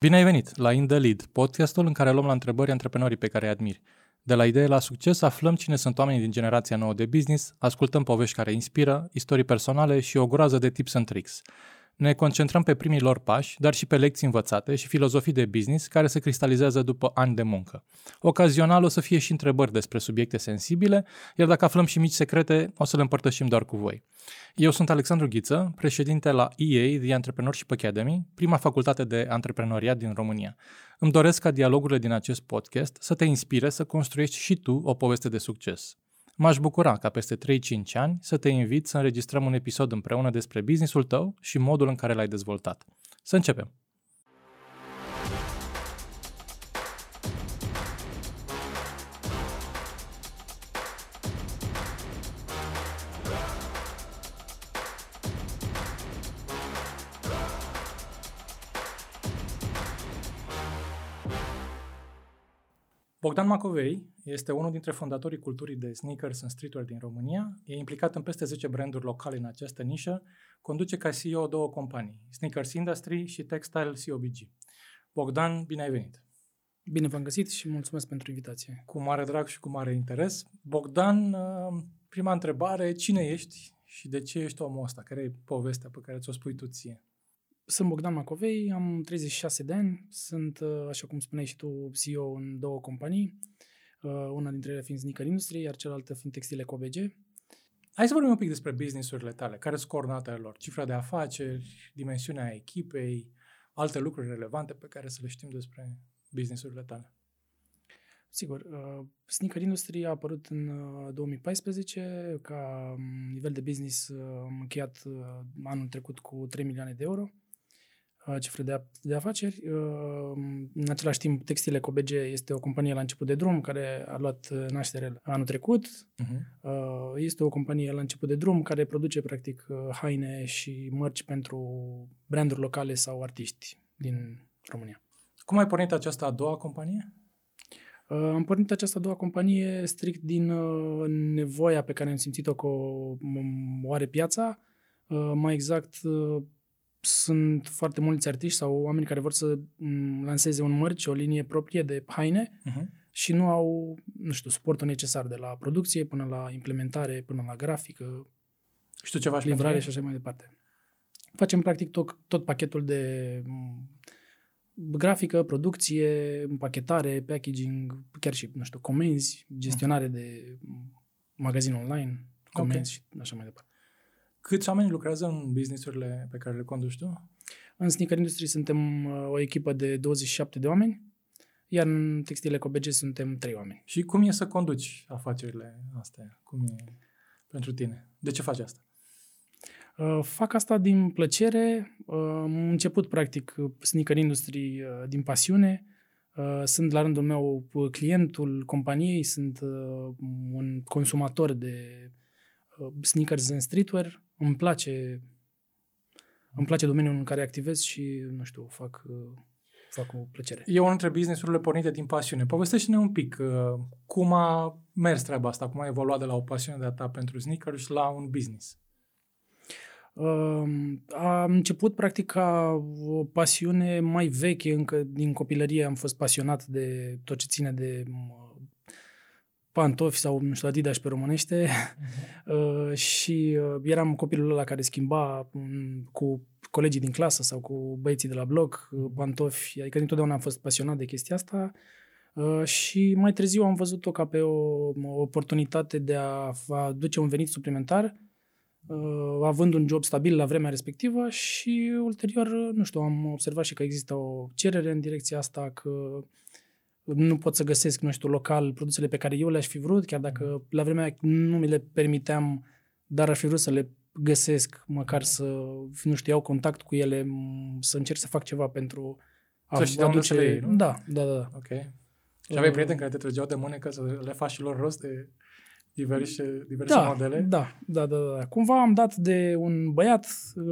Bine ai venit la In The Lead, podcastul în care luăm la întrebări antreprenorii pe care îi admiri. De la idee la succes aflăm cine sunt oamenii din generația nouă de business, ascultăm povești care inspiră, istorii personale și o groază de tips and tricks. Ne concentrăm pe primii lor pași, dar și pe lecții învățate și filozofii de business care se cristalizează după ani de muncă. Ocazional o să fie și întrebări despre subiecte sensibile, iar dacă aflăm și mici secrete, o să le împărtășim doar cu voi. Eu sunt Alexandru Ghiță, președinte la EA, The Entrepreneurship Academy, prima facultate de antreprenoriat din România. Îmi doresc ca dialogurile din acest podcast să te inspire să construiești și tu o poveste de succes. M-aș bucura ca peste 3-5 ani să te invit să înregistrăm un episod împreună despre business-ul tău și modul în care l-ai dezvoltat. Să începem! Bogdan Macovei este unul dintre fondatorii culturii de sneakers and streetwear din România, e implicat în peste 10 branduri locale în această nișă, conduce ca CEO două companii, Sneakers Industry și Textile COBG. Bogdan, bine ai venit! Bine v-am găsit și mulțumesc pentru invitație! Cu mare drag și cu mare interes. Bogdan, prima întrebare, cine ești și de ce ești omul ăsta? Care e povestea pe care ți-o spui tu ție? Sunt Bogdan Macovei, am 36 de ani, sunt, așa cum spuneai și tu, CEO în două companii, una dintre ele fiind Sneaker Industry, iar cealaltă fiind Textile COBG. Hai să vorbim un pic despre business-urile tale, care sunt coordonatele lor, cifra de afaceri, dimensiunea echipei, alte lucruri relevante pe care să le știm despre business-urile tale. Sigur, Sneaker Industry a apărut în 2014, ca nivel de business am încheiat anul trecut cu 3 milioane de euro. Cifre de afaceri. În același timp, Textile COBG este o companie la început de drum care a luat naștere anul trecut. Uh-huh. Este o companie la început de drum care produce practic haine și mărci pentru branduri locale sau artiști din România. Cum ai pornit această a doua companie? Am pornit această a doua companie strict din nevoia pe care am simțit-o că o are piața. Mai exact, sunt foarte mulți artiști sau oameni care vor să lanseze un mărci, o linie proprie de haine uh-huh. și nu au, suportul necesar de la producție până la implementare, până la grafică, livrare și așa mai departe. Facem practic tot pachetul de grafică, producție, împachetare, packaging, chiar și, comenzi, gestionare uh-huh. de magazin online, comenzi okay. și așa mai departe. Câți oameni lucrează în business-urile pe care le conduci tu? În Sneaker Industry suntem o echipă de 27 de oameni, iar în Textile COBG suntem 3 oameni. Și cum e să conduci afacerile astea? Cum e pentru tine? De ce faci asta? Fac asta din plăcere. Am început, practic, Sneaker Industry din pasiune. Sunt, la rândul meu, clientul companiei, sunt un consumator de sneakers and streetwear. Îmi place domeniul în care activez și, fac cu plăcere. E unul dintre business-urile pornite din pasiune. Povestește-ne un pic cum a mers treaba asta, cum a evoluat de la o pasiune de-a ta pentru sneakers și la un business. Am început, practic, ca o pasiune mai veche. Încă din copilărie am fost pasionat de tot ce ține de pantofi sau, adidas pe românește uh-huh. Și eram copilul ăla care schimba cu colegii din clasă sau cu băieții de la bloc pantofi, adică întotdeauna am fost pasionat de chestia asta și mai târziu am văzut-o ca pe o oportunitate de a aduce un venit suplimentar având un job stabil la vremea respectivă și ulterior, am observat și că există o cerere în direcția asta, că nu pot să găsesc, local produsele pe care eu le-aș fi vrut, chiar dacă la vremea aia nu mi le permiteam, dar aș fi vrut să le găsesc, măcar să, iau contact cu ele, să încerc să fac ceva pentru a aduce... Ei, nu? Da. Ok. Și aveai prieteni care te trăgeau de mânecă să le faci și lor rost de diverse modele? Da. Cumva am dat de un băiat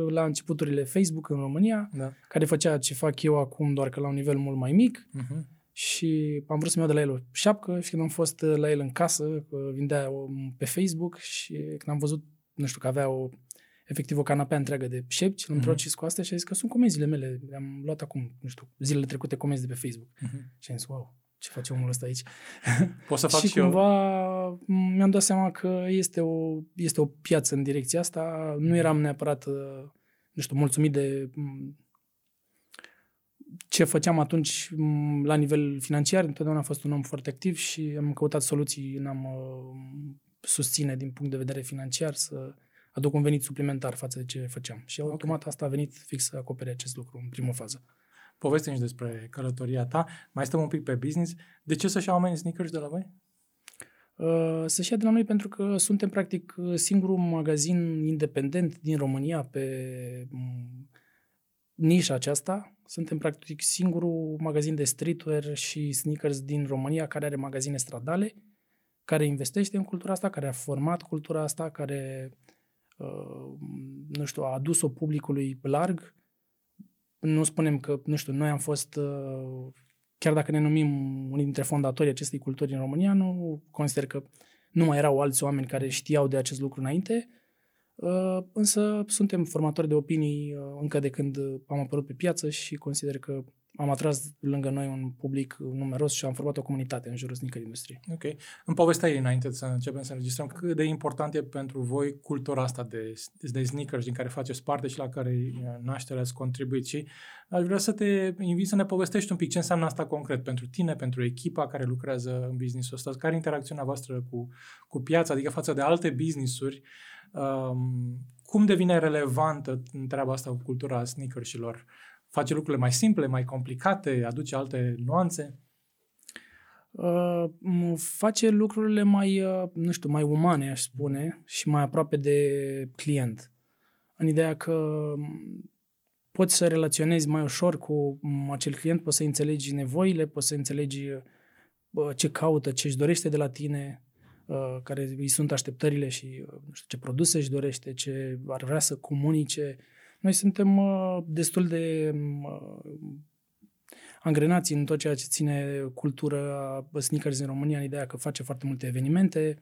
la începuturile Facebook în România, care făcea ce fac eu acum, doar că la un nivel mult mai mic. Uh-huh. Și am vrut să-mi iau de la el o șapcă și când am fost la el în casă, vindea pe Facebook și când am văzut, că avea o efectiv o canapea întreagă de șepci, îl împroci și scoase și a zis că sunt comenzile mele, am luat acum, nu știu, zilele trecute comenzi de pe Facebook. Și am zis, wow, ce face omul ăsta aici? Pot să fac și cumva eu. Mi-am dat seama că este o piață în direcția asta, nu eram neapărat, nu știu, mulțumit de ce făceam atunci la nivel financiar, întotdeauna am fost un om foarte activ și am căutat soluții, n-am susține din punct de vedere financiar să aduc un venit suplimentar față de ce făceam. Și automat asta a venit fix să acopere acest lucru în primă fază. Poveste-mi despre călătoria ta. Mai stăm un pic pe business. De ce să-și ia oamenii sneakers de la voi? Să-și ia de la noi pentru că suntem practic singurul magazin independent din România pe nișa aceasta. Suntem practic singurul magazin de streetwear și sneakers din România care are magazine stradale, care investește în cultura asta, care a format cultura asta, care nu știu, a adus-o publicului larg. Nu spunem că, nu știu, noi am fost, chiar dacă ne numim unii dintre fondatorii acestei culturi în România, nu consider că nu mai erau alți oameni care știau de acest lucru înainte, însă suntem formatori de opinii încă de când am apărut pe piață și consider că am atras lângă noi un public numeros și am format o comunitate în jurul sneaker industriei. Ok. Îmi povesteai înainte să începem să înregistrăm cât de important e pentru voi cultura asta de sneakers din care faceți parte și la care nașterea ați contribuit. Și aș vrea să te invit să ne povestești un pic ce înseamnă asta concret pentru tine, pentru echipa care lucrează în business-ul ăsta, care e interacțiunea voastră cu piața, adică față de alte business-uri. Cum devine relevantă treaba asta cu cultura sneakersilor? Face lucrurile mai simple, mai complicate, aduce alte nuanțe? Face lucrurile mai, nu știu, mai umane, aș spune, și mai aproape de client. În ideea că poți să relaționezi mai ușor cu acel client, poți să înțelegi nevoile, poți să înțelegi ce caută, ce își dorește de la tine, care îi sunt așteptările și nu știu, ce produse își dorește, ce ar vrea să comunice. Noi suntem destul de angrenați în tot ceea ce ține cultura sneakers în România, în ideea că face foarte multe evenimente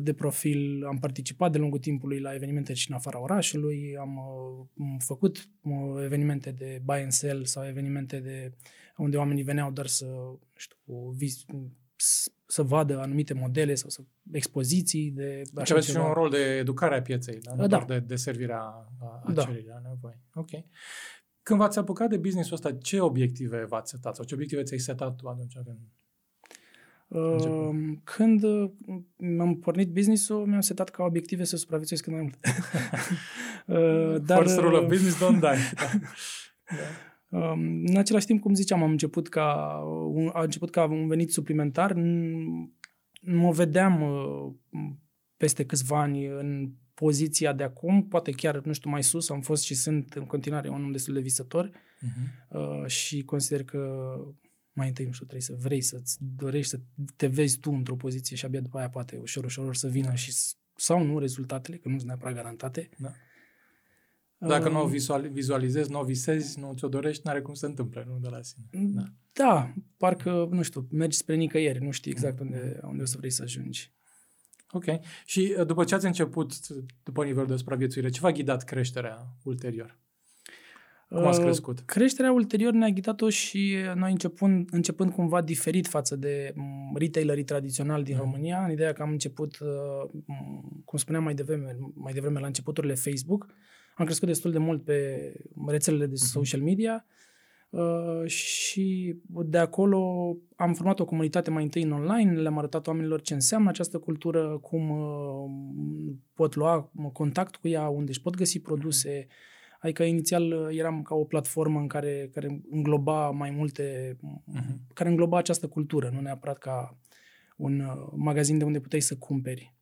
de profil. Am participat de lungul timpului la evenimente și în afara orașului, am făcut evenimente de buy and sell sau evenimente unde oamenii veneau doar să, să vadă anumite modele sau să expoziții de așa ceva. Aveți și un rol de educare a pieței, da? Nu doar de servirea acelei nevoi. Ok. Când v-ați apucat de business-ul ăsta, ce obiective v-ați setat sau ce obiective ți-ai setat tu atunci când? Când m-am pornit business-ul, mi-am setat ca obiective să supraviețuiesc cât mai mult. First rule of business, don't die. În același timp, cum ziceam, a început ca un venit suplimentar. Mă vedeam peste câțiva ani în poziția de acum, poate chiar, nu știu, mai sus. Am fost și sunt în continuare un om destul de visător și consider că mai întâi, nu știu, trebuie să vrei, să-ți dorești, să te vezi tu într-o poziție și abia după aia poate ușor, ușor să vină și sau nu rezultatele, că nu sunt neapărat garantate. Da. Dacă nu o vizualizezi, nu o visezi, nu ți-o dorești, n-are cum să întâmple, nu de la sine. Da, parcă, nu știu, mergi spre nicăieri, nu știi exact unde o să vrei să ajungi. Ok. Și după ce ați început, după nivelul de supraviețuire, ce v-a ghidat creșterea ulterior? Cum ați crescut? Creșterea ulterior ne-a ghidat-o și noi începând cumva diferit față de retailerii tradiționali din România, în ideea că am început, cum spuneam mai devreme la începuturile Facebook, am crescut destul de mult pe rețelele de social media și de acolo am format o comunitate mai întâi în online, le-am arătat oamenilor ce înseamnă această cultură, cum pot lua contact cu ea, unde își pot găsi produse. Adică inițial eram ca o platformă în care îngloba mai multe, care îngloba această cultură, nu neapărat ca un magazin de unde puteai să cumperi.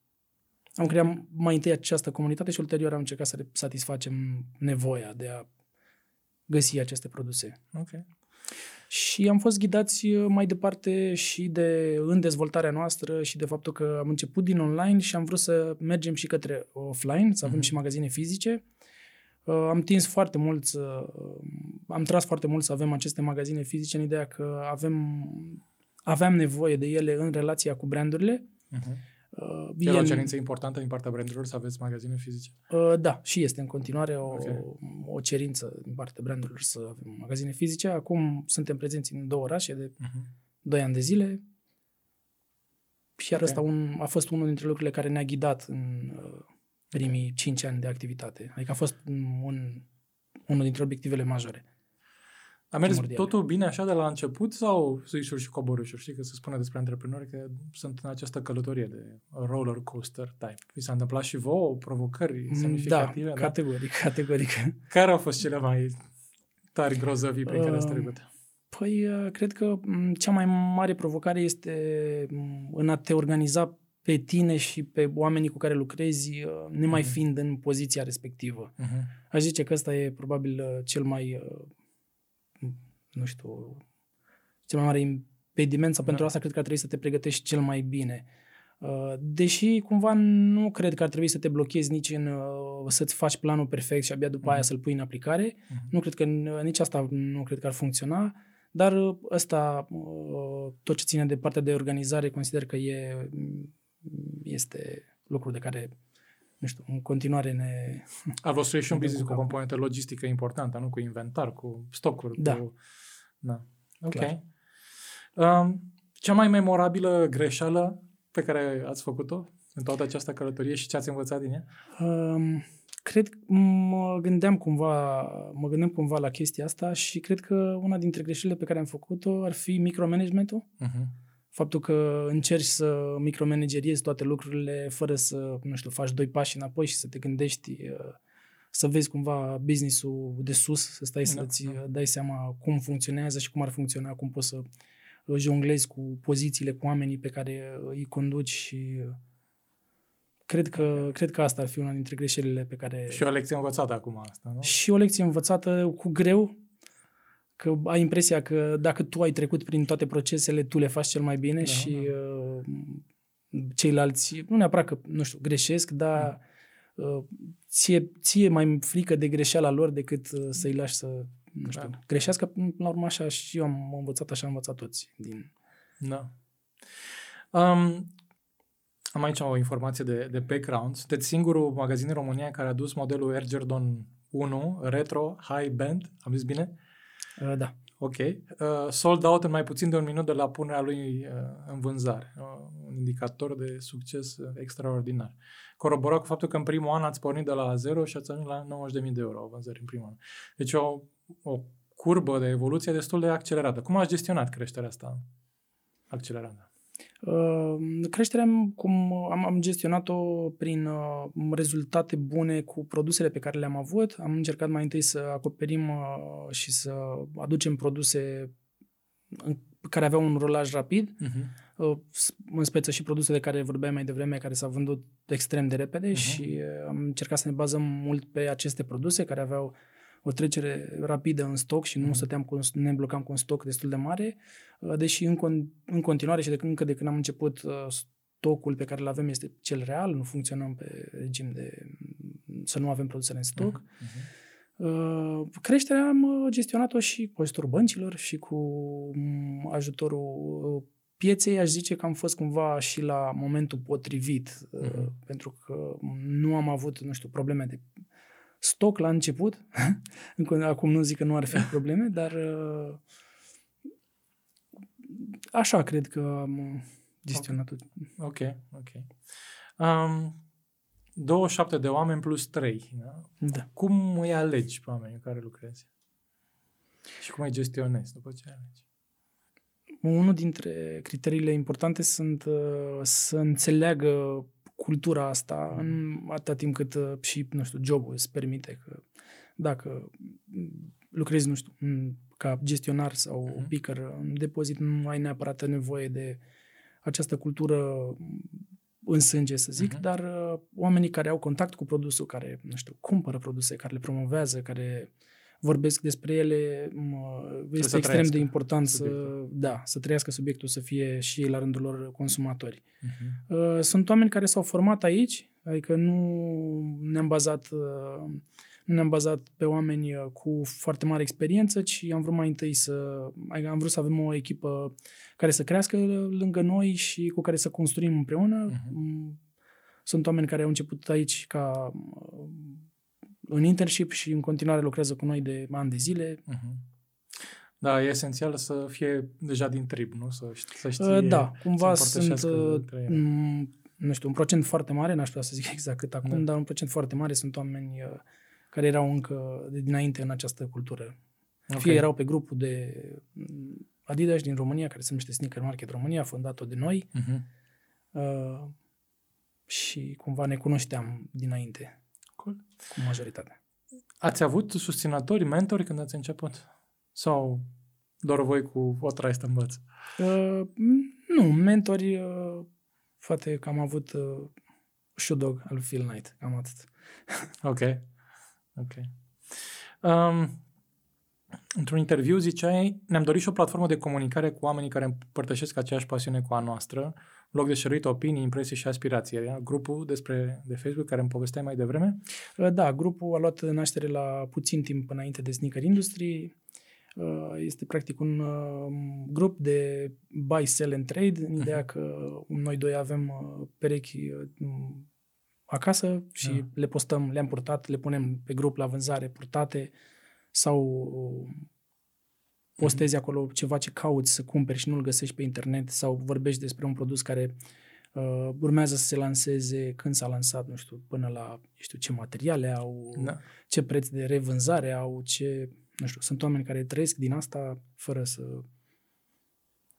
Am creat mai întâi această comunitate și ulterior am încercat să satisfacem nevoia de a găsi aceste produse. Ok. Și am fost ghidați mai departe și în dezvoltarea noastră și de faptul că am început din online și am vrut să mergem și către offline, să avem și magazine fizice. Am tins foarte mult, am tras foarte mult să avem aceste magazine fizice în ideea că aveam nevoie de ele în relația cu brandurile. Era o cerință importantă din partea brandurilor să aveți magazine fizice? Da, și este în continuare o cerință din partea brandurilor să avem magazine fizice. Acum suntem prezenți în 2 orașe de 2 ani de zile. Și iar ăsta a fost unul dintre lucrurile care ne-a ghidat în primii 5 ani de activitate. Adică a fost unul dintre obiectivele majore. A mers totul bine așa de la început sau suișuri și coborâșuri? Știi că se spune despre antreprenori că sunt în această călătorie de roller coaster type. Vi s-a întâmplat și vouă provocări semnificative? Da, categoric. Care au fost cele mai tari grozăvii pe care ați trecut? Păi, cred că cea mai mare provocare este în a te organiza pe tine și pe oamenii cu care lucrezi, nemai fiind în poziția respectivă. Aș zice că ăsta e probabil cel mai... cel mai mare impediment sau pentru asta cred că ar trebui să te pregătești cel mai bine. Deși cumva nu cred că ar trebui să te blochezi nici în să-ți faci planul perfect și abia după aia să-l pui în aplicare. Nu cred că nici asta nu cred că ar funcționa, dar ăsta, tot ce ține de partea de organizare, consider că este lucru de care în continuare ne... Ar vă și un business cu componentă logistică importantă, nu? Cu inventar, cu stocuri. Da. Da. Ok. Cea mai memorabilă greșeală pe care ați făcut-o în toată această călătorie și ce ați învățat din ea? Cred că mă gândeam cumva la chestia asta și cred că una dintre greșelile pe care am făcut-o ar fi micromanagementul. Faptul că încerci să micromanageriezi toate lucrurile fără să, faci 2 pași înapoi și să te gândești, să vezi cumva business-ul de sus, să stai să-ți dai seama cum funcționează și cum ar funcționa, cum poți să jonglezi cu pozițiile, cu oamenii pe care îi conduci și cred că asta ar fi una dintre greșelile pe care... Și o lecție învățată acum asta, nu? Și o lecție învățată cu greu, că ai impresia că dacă tu ai trecut prin toate procesele, tu le faci cel mai bine ceilalți, nu neapărat că, greșesc, dar ție mai frică de greșeala lor decât să-i lași să, greșească. Până la urmă așa și eu am învățat, așa am învățat toți. Am aici o informație de background. Sunteți singurul magazin în România care a dus modelul Air Jordan 1 Retro High Band, am zis bine? Da. Ok. Sold out în mai puțin de 1 minut de la punerea lui în vânzare. Un indicator de succes extraordinar. Corobora cu faptul că în primul an ați pornit de la 0 și ați ajuns la 90.000 de euro vânzări în primul an. Deci o curbă de evoluție destul de accelerată. Cum ați gestionat creșterea asta accelerată? Creșterea, cum am gestionat-o prin rezultate bune cu produsele pe care le-am avut. Am încercat mai întâi să acoperim și să aducem produse care aveau un rolaj rapid, în speță și produsele de care vorbeam mai devreme, care s-au vândut extrem de repede și am încercat să ne bazăm mult pe aceste produse care aveau o trecere rapidă în stoc și nu ne blocam cu un stoc destul de mare, deși în continuare și de când am început, stocul pe care îl avem este cel real, nu funcționăm pe regim să nu avem produsele în stoc. Creșterea am gestionat-o și cu ajutorul băncilor și cu ajutorul pieței, aș zice că am fost cumva și la momentul potrivit, pentru că nu am avut, probleme de stoc la început. Acum nu zic că nu ar fi probleme, dar așa cred că am gestionat. Ok. 27 de oameni plus 3. Da? Cum îi alegi pe oamenii care lucrezi? Și cum îi gestionezi după ce alegi? Unul dintre criteriile importante sunt să înțeleagă cultura asta, în atâta timp cât și, jobul îți permite, că dacă lucrezi, ca gestionar sau picker în depozit, nu ai neapărat nevoie de această cultură în sânge, să zic, dar oamenii care au contact cu produsul, care, cumpără produse, care le promovează, care vorbesc despre ele, este extrem de important să trăiască subiectul, să fie și la rândul lor consumatori. Sunt oameni care s-au format aici, adică nu ne-am bazat, Nu ne-am bazat pe oameni cu foarte mare experiență, ci am vrut mai întâi am vrut să avem o echipă care să crească lângă noi și cu care să construim împreună. Uh-huh. Sunt oameni care au început aici ca în internship și în continuare lucrează cu noi de ani de zile. Uh-huh. Da, e esențial să fie deja din trib, nu? Să știe, da, cumva sunt, nu știu, un procent foarte mare, n-aș putea să zic exact cât acum, dar un procent foarte mare sunt oameni care erau încă de dinainte în această cultură. Okay. Fie erau pe grupul de Adidas din România, care se numește Sneaker Market România, fondat-o de noi, uh-huh. Și cumva ne cunoșteam dinainte, cool. Cu majoritatea. Ați avut susținători, mentori când ați început? Sau doar voi cu o trai să învăț? Nu, mentori, poate că am avut Shoe Dog al Phil Knight, cam atât. Ok. Într-un interviu ziceai, ne-am dorit și o platformă de comunicare cu oamenii care împărtășesc aceeași pasiune cu a noastră, loc de șeruit opinii, impresii și aspirații. Era grupul de Facebook care îmi povesteai mai devreme? Da, grupul a luat naștere la puțin timp înainte de Sneaker Industry. Este practic un grup de buy, sell and trade, în ideea că noi doi avem perechi acasă și le postăm, le-am purtat, le punem pe grup la vânzare purtate sau postezi acolo ceva ce cauți să cumperi și nu-l găsești pe internet sau vorbești despre un produs care urmează să se lanseze, când s-a lansat, nu știu, până la, ce materiale au, ce preț de revânzare au, ce... Nu știu, sunt oameni care trăiesc din asta fără să...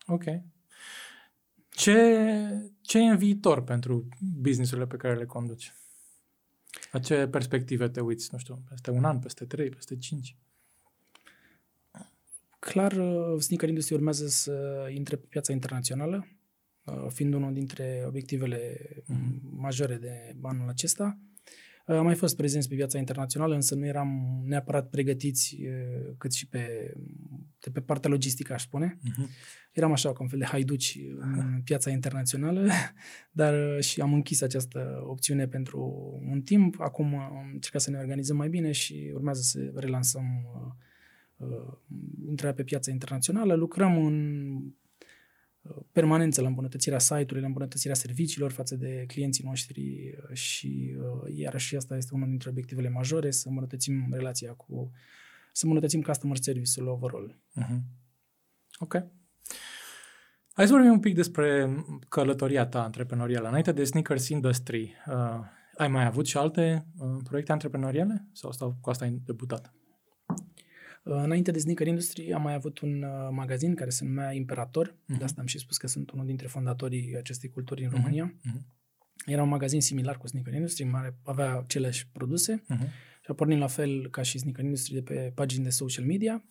Ok. Ce e în viitor pentru business-urile pe care le conduci? La ce perspective te uiți? Nu știu, peste un an, peste 3, peste 5? Clar, Sneaker Industry urmează să intre pe piața internațională, fiind unul dintre obiectivele majore de anul acesta. Am mai fost prezenți pe piața internațională, însă nu eram neapărat pregătiți cât și pe partea logistică, aș spune. Uh-huh. Eram așa, ca un fel de haiduci în piața internațională, dar și am închis această opțiune pentru un timp. Acum am încercat să ne organizăm mai bine și urmează să relansăm intrarea pe piața internațională. Lucrăm în permanență la îmbunătățirea site-ului, la îmbunătățirea serviciilor față de clienții noștri și iarăși asta este unul dintre obiectivele majore, să îmbunătățim relația să îmbunătățim customer service-ul overall. Uh-huh. Ok. Hai să vorbim un pic despre călătoria ta antreprenorială. Înainte de Sneakers Industry, ai mai avut și alte proiecte antreprenoriale? Sau cu asta ai debutat? Înainte de Sneaker Industry am mai avut un magazin care se numea Imperator. Uh-huh. De asta am și spus că sunt unul dintre fondatorii acestei culturi în România. Uh-huh. Era un magazin similar cu Sneaker Industry, avea aceleași produse și a pornit la fel ca și Sneaker Industry de pe pagini de social media.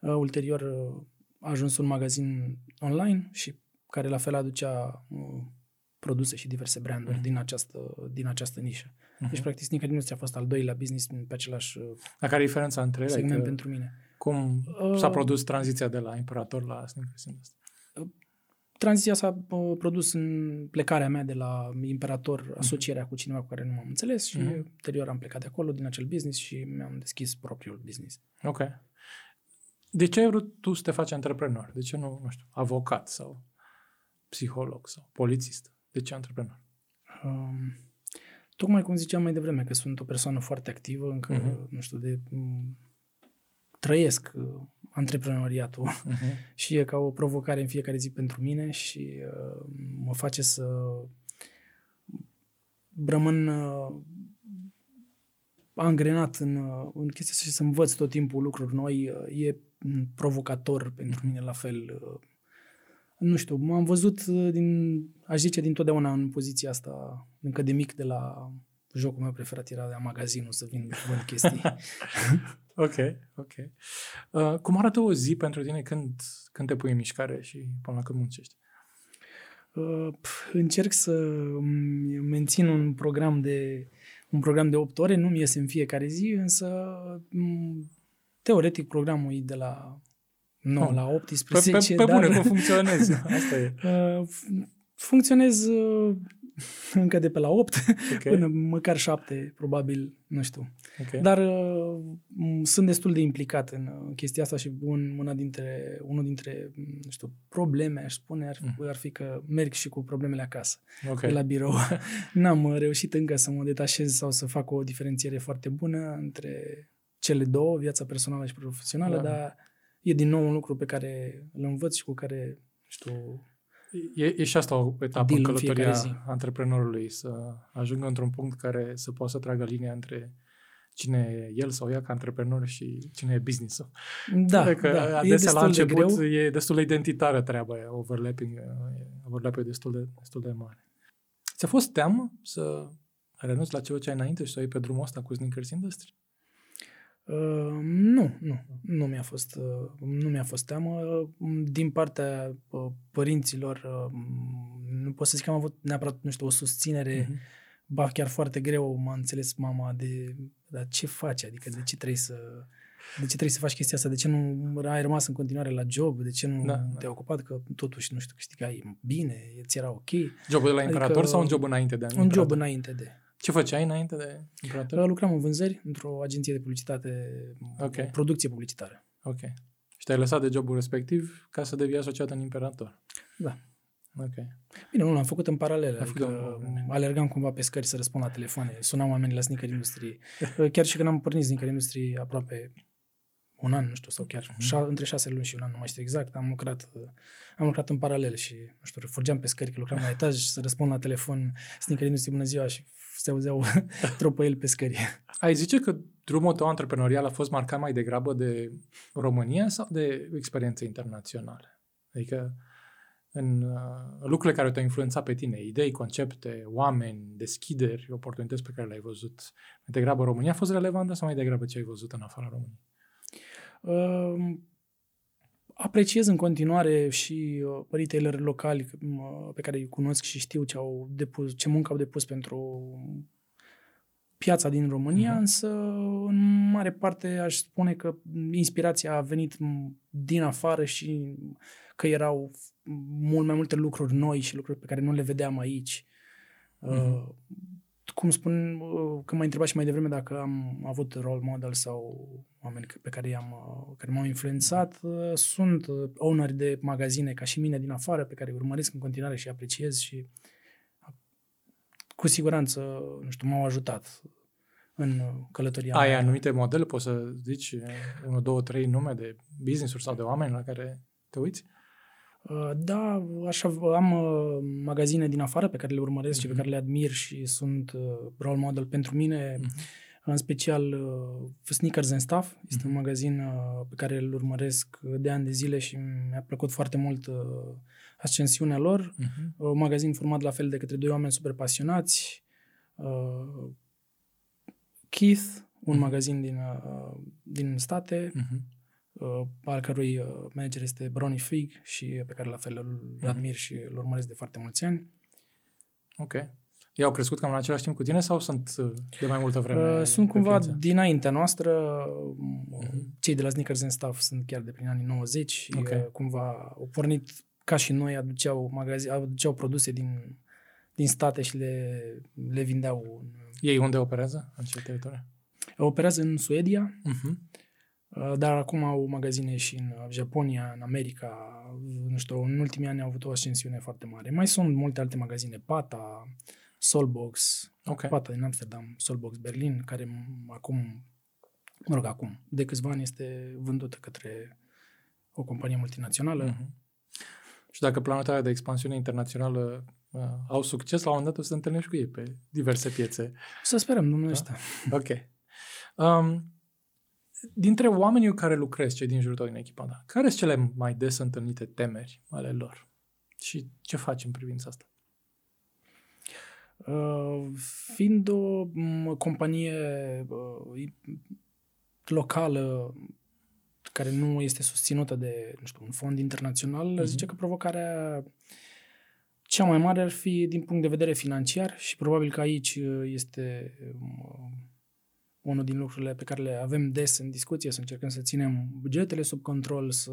Ulterior a ajuns un magazin online și care la fel aducea produse și diverse branduri din această nișă. Deci, practic, Sneaker Industry a fost al doilea business pe același diferența între ele, segment pentru mine. Cum s-a produs tranziția de la Imperator la Sneaker Industry? Tranziția s-a produs în plecarea mea de la Imperator, asocierea cu cineva cu care nu m-am înțeles și ulterior am plecat de acolo, din acel business și mi-am deschis propriul business. Ok. De ce ai vrut tu să te faci antreprenor? De ce nu știu, avocat sau psiholog sau polițist? De ce antreprenor? Tocmai cum ziceam mai devreme, că sunt o persoană foarte activă, încă, trăiesc antreprenoriatul și e ca o provocare în fiecare zi pentru mine și mă face să rămân angrenat în chestia și să învăț tot timpul lucruri noi. E provocator pentru mine la fel. Nu știu, m-am văzut, aș zice, dintotdeauna în poziția asta, încă de mic, de la jocul meu preferat era de magazinul, să vând chestii. Ok. Cum arată o zi pentru tine când te pui în mișcare și până la când muncești? Încerc să mențin un program de 8 ore, nu-mi iese în fiecare zi, însă teoretic programul e de la... Nu, la 18. Pe bune, cum funcționez. Asta e. Funcționez încă de pe la 8 până măcar 7, probabil, nu știu. Okay. Dar sunt destul de implicat în chestia asta și unul dintre nu știu, probleme, aș spune, ar fi că merg și cu problemele acasă, de la birou. N-am reușit încă să mă detașez sau să fac o diferențiere foarte bună între cele două, viața personală și profesională, dar e din nou un lucru pe care îl învăț și cu care, știu... E și asta o etapă în călătoria antreprenorului, să ajungă într-un punct care să poată să tragă linia între cine e el sau ea ca antreprenor și cine e business-ul. Da, adesea la început e destul de identitară treaba, overlap-ul e destul de mare. Ți-a fost teamă să renunți la ceea ce ai înainte și să o iei pe drumul ăsta cu Sneakers Industry? Nu mi-a fost teamă. Din partea părinților, nu pot să zic că am avut neapărat, nu știu, o susținere, ba chiar foarte greu m-a înțeles mama de, dar ce faci, adică de ce trebuie să faci chestia asta, de ce nu ai rămas în continuare la job, de ce nu te-ai ocupat, că totuși, nu știu, câștigai bine, ți era ok. Jobul de la Imperator sau un job înainte de? Un job înainte de. Ce făceai înainte de Imperator? Lucram în vânzări într-o agenție de publicitate, producție publicitară. Ok. Și te-ai lăsat de jobul respectiv ca să devii asociat în Imperator. Da. Ok. Bine, nu, l-am făcut în paralel. Alergam cumva pe scări să răspund la telefoane, sunam oamenii la Sneaker Industry. Chiar și când am pornit Sneaker Industry aproape un an, nu știu, sau chiar între 6 luni și un an, nu mai știu exact, am lucrat în paralel și, nu știu, furgeam pe scări, că lucram la etaj și să răspund la telefon Sneaker Industry, bună ziua, și se auzeau tropăieli pe scări. Ai zice că drumul tău antreprenorial a fost marcat mai degrabă de România sau de experiențe internaționale? Adică în lucrurile care te-au influențat pe tine, idei, concepte, oameni, deschideri, oportunități pe care le-ai văzut, mai degrabă România a fost relevantă sau mai degrabă ce ai văzut în afara României? Apreciez în continuare și retaileri locali pe care îi cunosc și știu ce muncă au depus pentru piața din România, însă în mare parte aș spune că inspirația a venit din afară și că erau mult mai multe lucruri noi și lucruri pe care nu le vedeam aici. Cum spun, că m-ai întrebat și mai devreme dacă am avut role model sau oameni pe care m-au influențat, sunt owneri de magazine ca și mine din afară pe care urmăresc în continuare și apreciez și cu siguranță, nu știu, m-au ajutat în călătoria mea. Ai anumite modele, poți să zici 1, 2, 3 nume de business-uri sau de oameni la care te uiți? Da, așa, am magazine din afară pe care le urmăresc și pe care le admir și sunt role model pentru mine, în special Sneakersnstuff, este un magazin pe care îl urmăresc de ani de zile și mi-a plăcut foarte mult ascensiunea lor, un magazin format la fel de către 2 oameni super pasionați, Keith, un magazin din state, al cărui manager este Bronny Fig și pe care la fel îl admir și îl urmăresc de foarte mulți ani. Ok. Ei au crescut cam în același timp cu tine sau sunt de mai multă vreme? Sunt cumva dinaintea noastră. Cei de la Sneakersnstuff sunt chiar de prin anii 90 și cumva au pornit ca și noi, aduceau produse din state și le vindeau. Ei unde operează? În ce teritorie? Operează în Suedia. Dar acum au magazine și în Japonia, în America, nu știu, în ultimii ani au avut o ascensiune foarte mare. Mai sunt multe alte magazine, Pata, Solebox, Pata din Amsterdam, Solebox Berlin, care acum, de câțiva ani este vândută către o companie multinațională. Și dacă planul de expansiune internațională au succes, la un moment dat o să te întâlnești cu ei pe diverse piețe. Să sperăm, Dumnezeu ăsta. Ok. Dintre oamenii cu care lucrezi, cei din jurul tău, din echipa ta, care sunt cele mai des întâlnite temeri ale lor? Și ce faci în privința asta? Fiind o companie locală care nu este susținută de, nu știu, un fond internațional, zice că provocarea cea mai mare ar fi din punct de vedere financiar și probabil că aici este... unul din lucrurile pe care le avem des în discuție, să încercăm să ținem bugetele sub control, să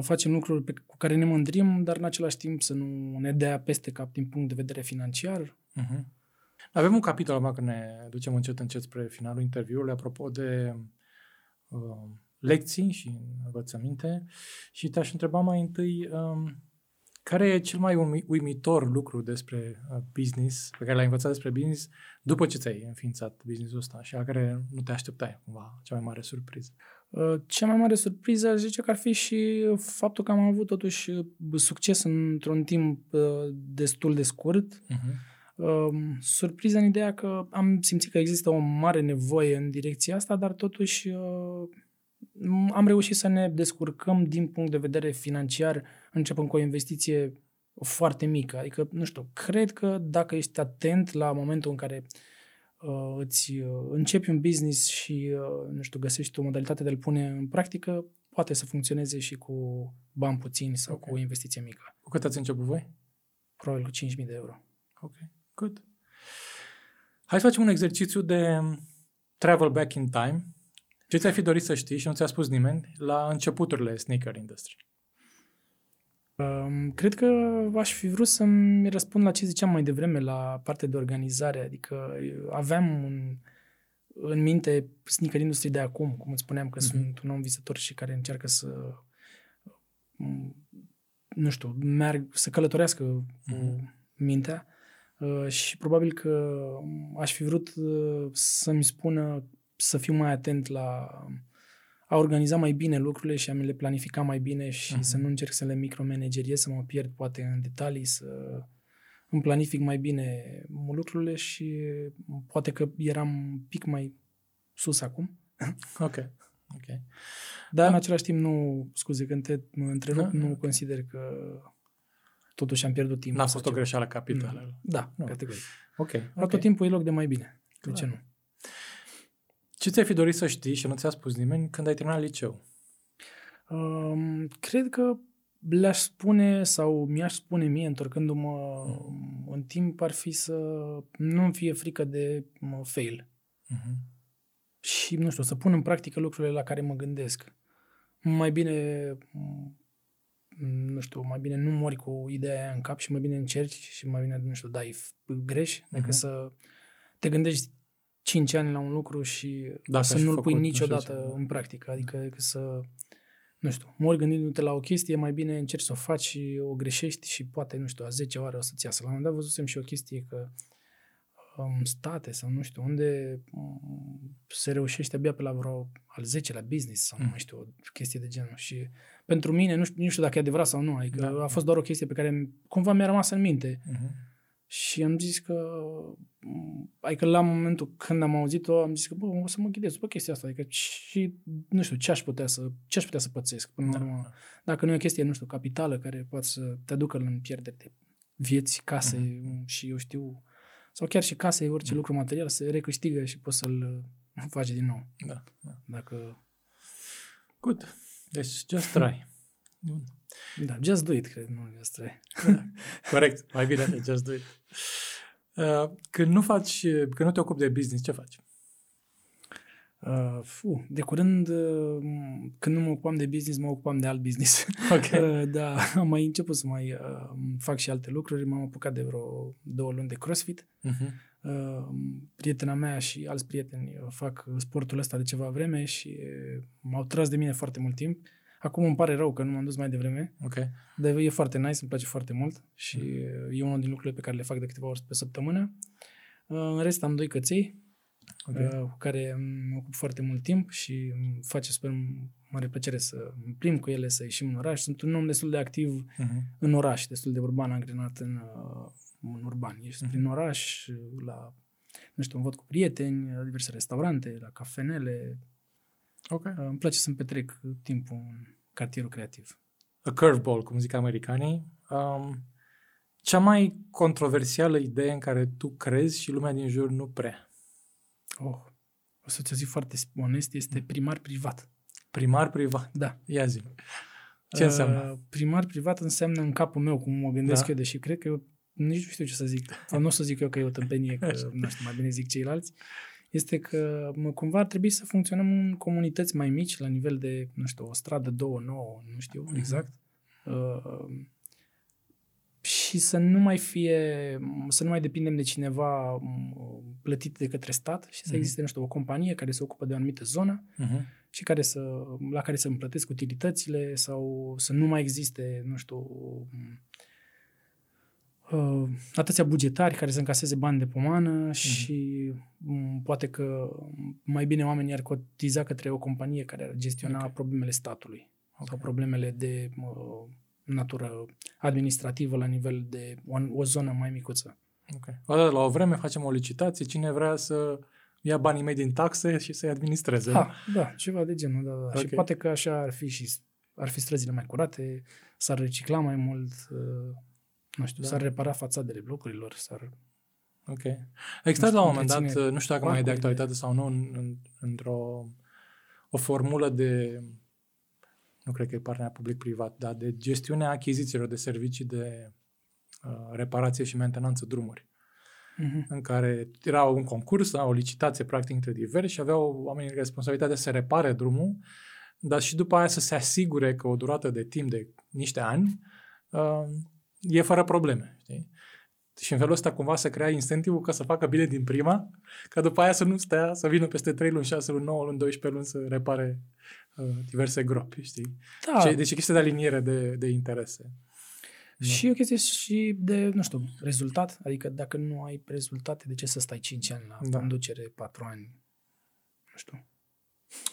facem lucruri cu care ne mândrim, dar în același timp să nu ne dea peste cap din punct de vedere financiar. Uh-huh. Avem un capitol, acum că ne ducem încet, încet spre finalul interviului, apropo de lecții și învățăminte. Și te-aș întreba mai întâi, care e cel mai uimitor lucru despre business, pe care l-ai învățat despre business, după ce ți-ai înființat business-ul ăsta și la care nu te așteptai, cumva, cea mai mare surpriză? Cea mai mare surpriză, aș zice că ar fi și faptul că am avut totuși succes într-un timp destul de scurt. Uh-huh. Surpriza în ideea că am simțit că există o mare nevoie în direcția asta, dar totuși am reușit să ne descurcăm din punct de vedere financiar, începând cu o investiție foarte mică. Adică, nu știu, cred că dacă ești atent la momentul în care îți începi un business și, nu știu, găsești o modalitate de a-l pune în practică, poate să funcționeze și cu bani puțini sau cu o investiție mică. Cu cât ați început voi? Probabil cu 5.000 de euro. Ok, good. Hai să facem un exercițiu de travel back in time. Ce ți-ai fi dorit să știi și nu ți-a spus nimeni la începuturile sneaker industry? Cred că aș fi vrut să-mi răspund la ce ziceam mai devreme, la partea de organizare. Adică aveam în minte sneaker industry de acum, cum îți spuneam că sunt un om visător și care încearcă să... nu știu, merg să călătorească mintea. Și probabil că aș fi vrut să-mi spună să fiu mai atent la a organiza mai bine lucrurile și a mi le planifica mai bine și să nu încerc să le micromanageriez, să mă pierd poate în detalii, să îmi planific mai bine lucrurile și poate că eram un pic mai sus acum. Ok. Dar în același timp nu, scuze când te întrerup, nu consider că totuși am pierdut timp. N-a fost o greșeală capitală. Da, categoric. Ok. Tot timpul e loc de mai bine. Clar. De ce nu? Ce ți-ai fi dorit să știi și nu ți-a spus nimeni când ai terminat liceu? Cred că le-aș spune sau mi-aș spune mie, întorcându-mă în timp, ar fi să nu-mi fie frică de fail. Și, nu știu, să pun în practică lucrurile la care mă gândesc. Mai bine nu mori cu ideea în cap și mai bine încerci și mai bine, nu știu, dai greș, decât să te gândești 5 ani la un lucru și să nu-l pui niciodată în practică. Adică să, nu știu, mori gândindu-te la o chestie, mai bine încerci să o faci și o greșești și poate, nu știu, a 10 oară o să-ți iasă. La un moment dat văzusem și o chestie că în state sau nu știu unde se reușește abia pe la vreo al 10-lea business sau nu mai știu, o chestie de genul. Și pentru mine, nu știu dacă e adevărat sau nu, adică a fost doar o chestie pe care cumva mi-a rămas în minte. Și am zis că, adică la momentul când am auzit-o, am zis că o să mă ghidez după chestia asta, adică și nu știu ce aș putea să pățesc până la urmă. Dacă nu e o chestie, nu știu, capitală care poate să te aducă în pierdere de vieți, case și eu știu... Sau chiar și casă, orice lucru material, se recâștigă și poți să-l faci din nou. Da. Dacă... Good. Deci, just try. Da, just do it, cred, nu just try. Da. Corect. Mai bine, just do it. Când nu te ocupi de business, ce faci? De curând, când nu mă ocupam de business, mă ocupam de alt business. Da, am mai început să mai fac și alte lucruri. M-am apucat de vreo 2 luni de CrossFit. Prietena mea și alți prieteni fac sportul ăsta de ceva vreme și m-au tras de mine foarte mult timp. Acum îmi pare rău că nu m-am dus mai devreme. Dar e foarte nice, îmi place foarte mult și e unul din lucrurile pe care le fac de câteva ori pe săptămână. În rest am 2 căței. Cu care mă ocup foarte mult timp și îmi face, sper, mare plăcere să îmi plimb cu ele, să ieșim în oraș. Sunt un om destul de activ în oraș, destul de urban, angrenat în urban. Ești prin oraș, la, nu știu, îmi văd cu prieteni, la diverse restaurante, la cafenele. Îmi place să-mi petrec timpul în cartierul creativ. A curveball, cum zic americanii. Cea mai controversială idee în care tu crezi și lumea din jur nu prea. O să ți-o zic foarte onest, este primar privat. Primar privat? Da. Ia zi. Ce înseamnă? Primar privat înseamnă în capul meu, cum mă gândesc eu, deși cred că eu nici nu știu ce să zic. Nu o să zic eu că e o tâmpenie, că nu știu, mai bine zic ceilalți. este că cumva ar trebui să funcționăm în comunități mai mici, la nivel de, nu știu, o stradă, două, nouă, nu știu exact. Și să nu mai depindem de cineva plătit de către stat și să existe, nu știu, o companie care se ocupă de o anumită zonă și la care să îmi plătesc utilitățile sau să nu mai existe, nu știu, atâția bugetari care să încaseze bani de pomană și poate că mai bine oamenii ar cotiza către o companie care ar gestiona problemele statului sau problemele de natură administrativă la nivel de o zonă mai micuță. Okay. La o vreme facem o licitație, cine vrea să ia banii mei din taxe și să-i administreze. Da, ceva de genul. Da. Okay. Și poate că așa ar fi străzile mai curate, s-ar recicla mai mult, nu știu, s-ar repara fațadele blocurilor, Ok. Exact, la un moment dat, nu știu dacă mai e de actualitate sau nu, într-o o formulă de, nu cred că e partea public-privat, dar de gestiunea achizițiilor de servicii de reparație și mentenanță drumuri, în care era un concurs, o licitație practic între diversi și aveau oamenii responsabilitatea să repare drumul, dar și după aia să se asigure că o durată de timp de niște ani e fără probleme, știi? Și în felul ăsta cumva să crea incentivul ca să facă bine din prima, ca după aia să nu stea, să vină peste 3 luni, 6 luni, 9 luni, 12 luni să repare diverse gropi, știi? Da. Deci e chestia de aliniere de interese. Și e o chestie și de, nu știu, rezultat. Adică dacă nu ai rezultate, de ce să stai 5 ani la conducere, 4 ani? Nu știu.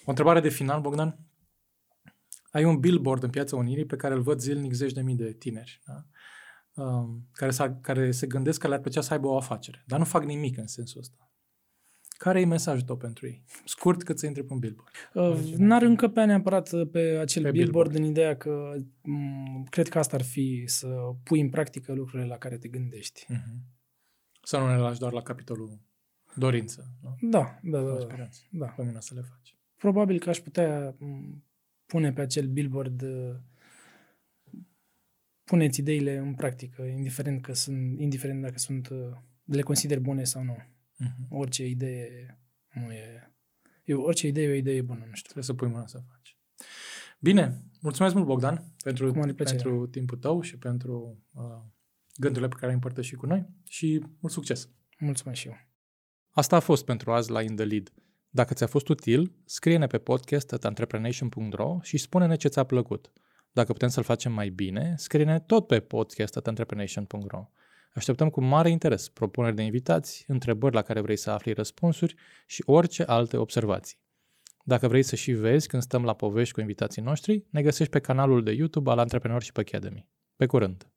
O întrebare de final, Bogdan. Ai un billboard în Piața Unirii pe care îl văd zilnic zeci de mii de tineri, da? Care se gândesc că le-ar plăcea să aibă o afacere, dar nu fac nimic în sensul ăsta. Care e mesajul tău pentru ei? Scurt, cât să intri pe un billboard. N-ar încăpea neapărat pe acel billboard în ideea că cred că asta ar fi să pui în practică lucrurile la care te gândești. Să nu le lași doar la capitolul dorință. Nu? Da. Pe mine să le faci. Probabil că aș putea pune pe acel billboard: puneți ideile în practică, indiferent dacă le consider bune sau nu. Orice idee orice idee e o idee bună, nu știu. Trebuie să pui mâna să faci. Bine, mulțumesc mult, Bogdan, pentru timpul tău și pentru gândurile pe care le-ai împărtășit cu noi și mult succes! Mulțumesc și eu! Asta a fost pentru azi la In The Lead. Dacă ți-a fost util, scrie-ne pe podcast@entreprenation.ro și spune-ne ce ți-a plăcut. Dacă putem să-l facem mai bine, scrie-ne tot pe podcast@entreprenation.ro. Așteptăm cu mare interes propuneri de invitați, întrebări la care vrei să afli răspunsuri și orice alte observații. Dacă vrei să și vezi când stăm la povești cu invitații noștri, ne găsești pe canalul de YouTube al Entrepreneurship Academy. Pe curând!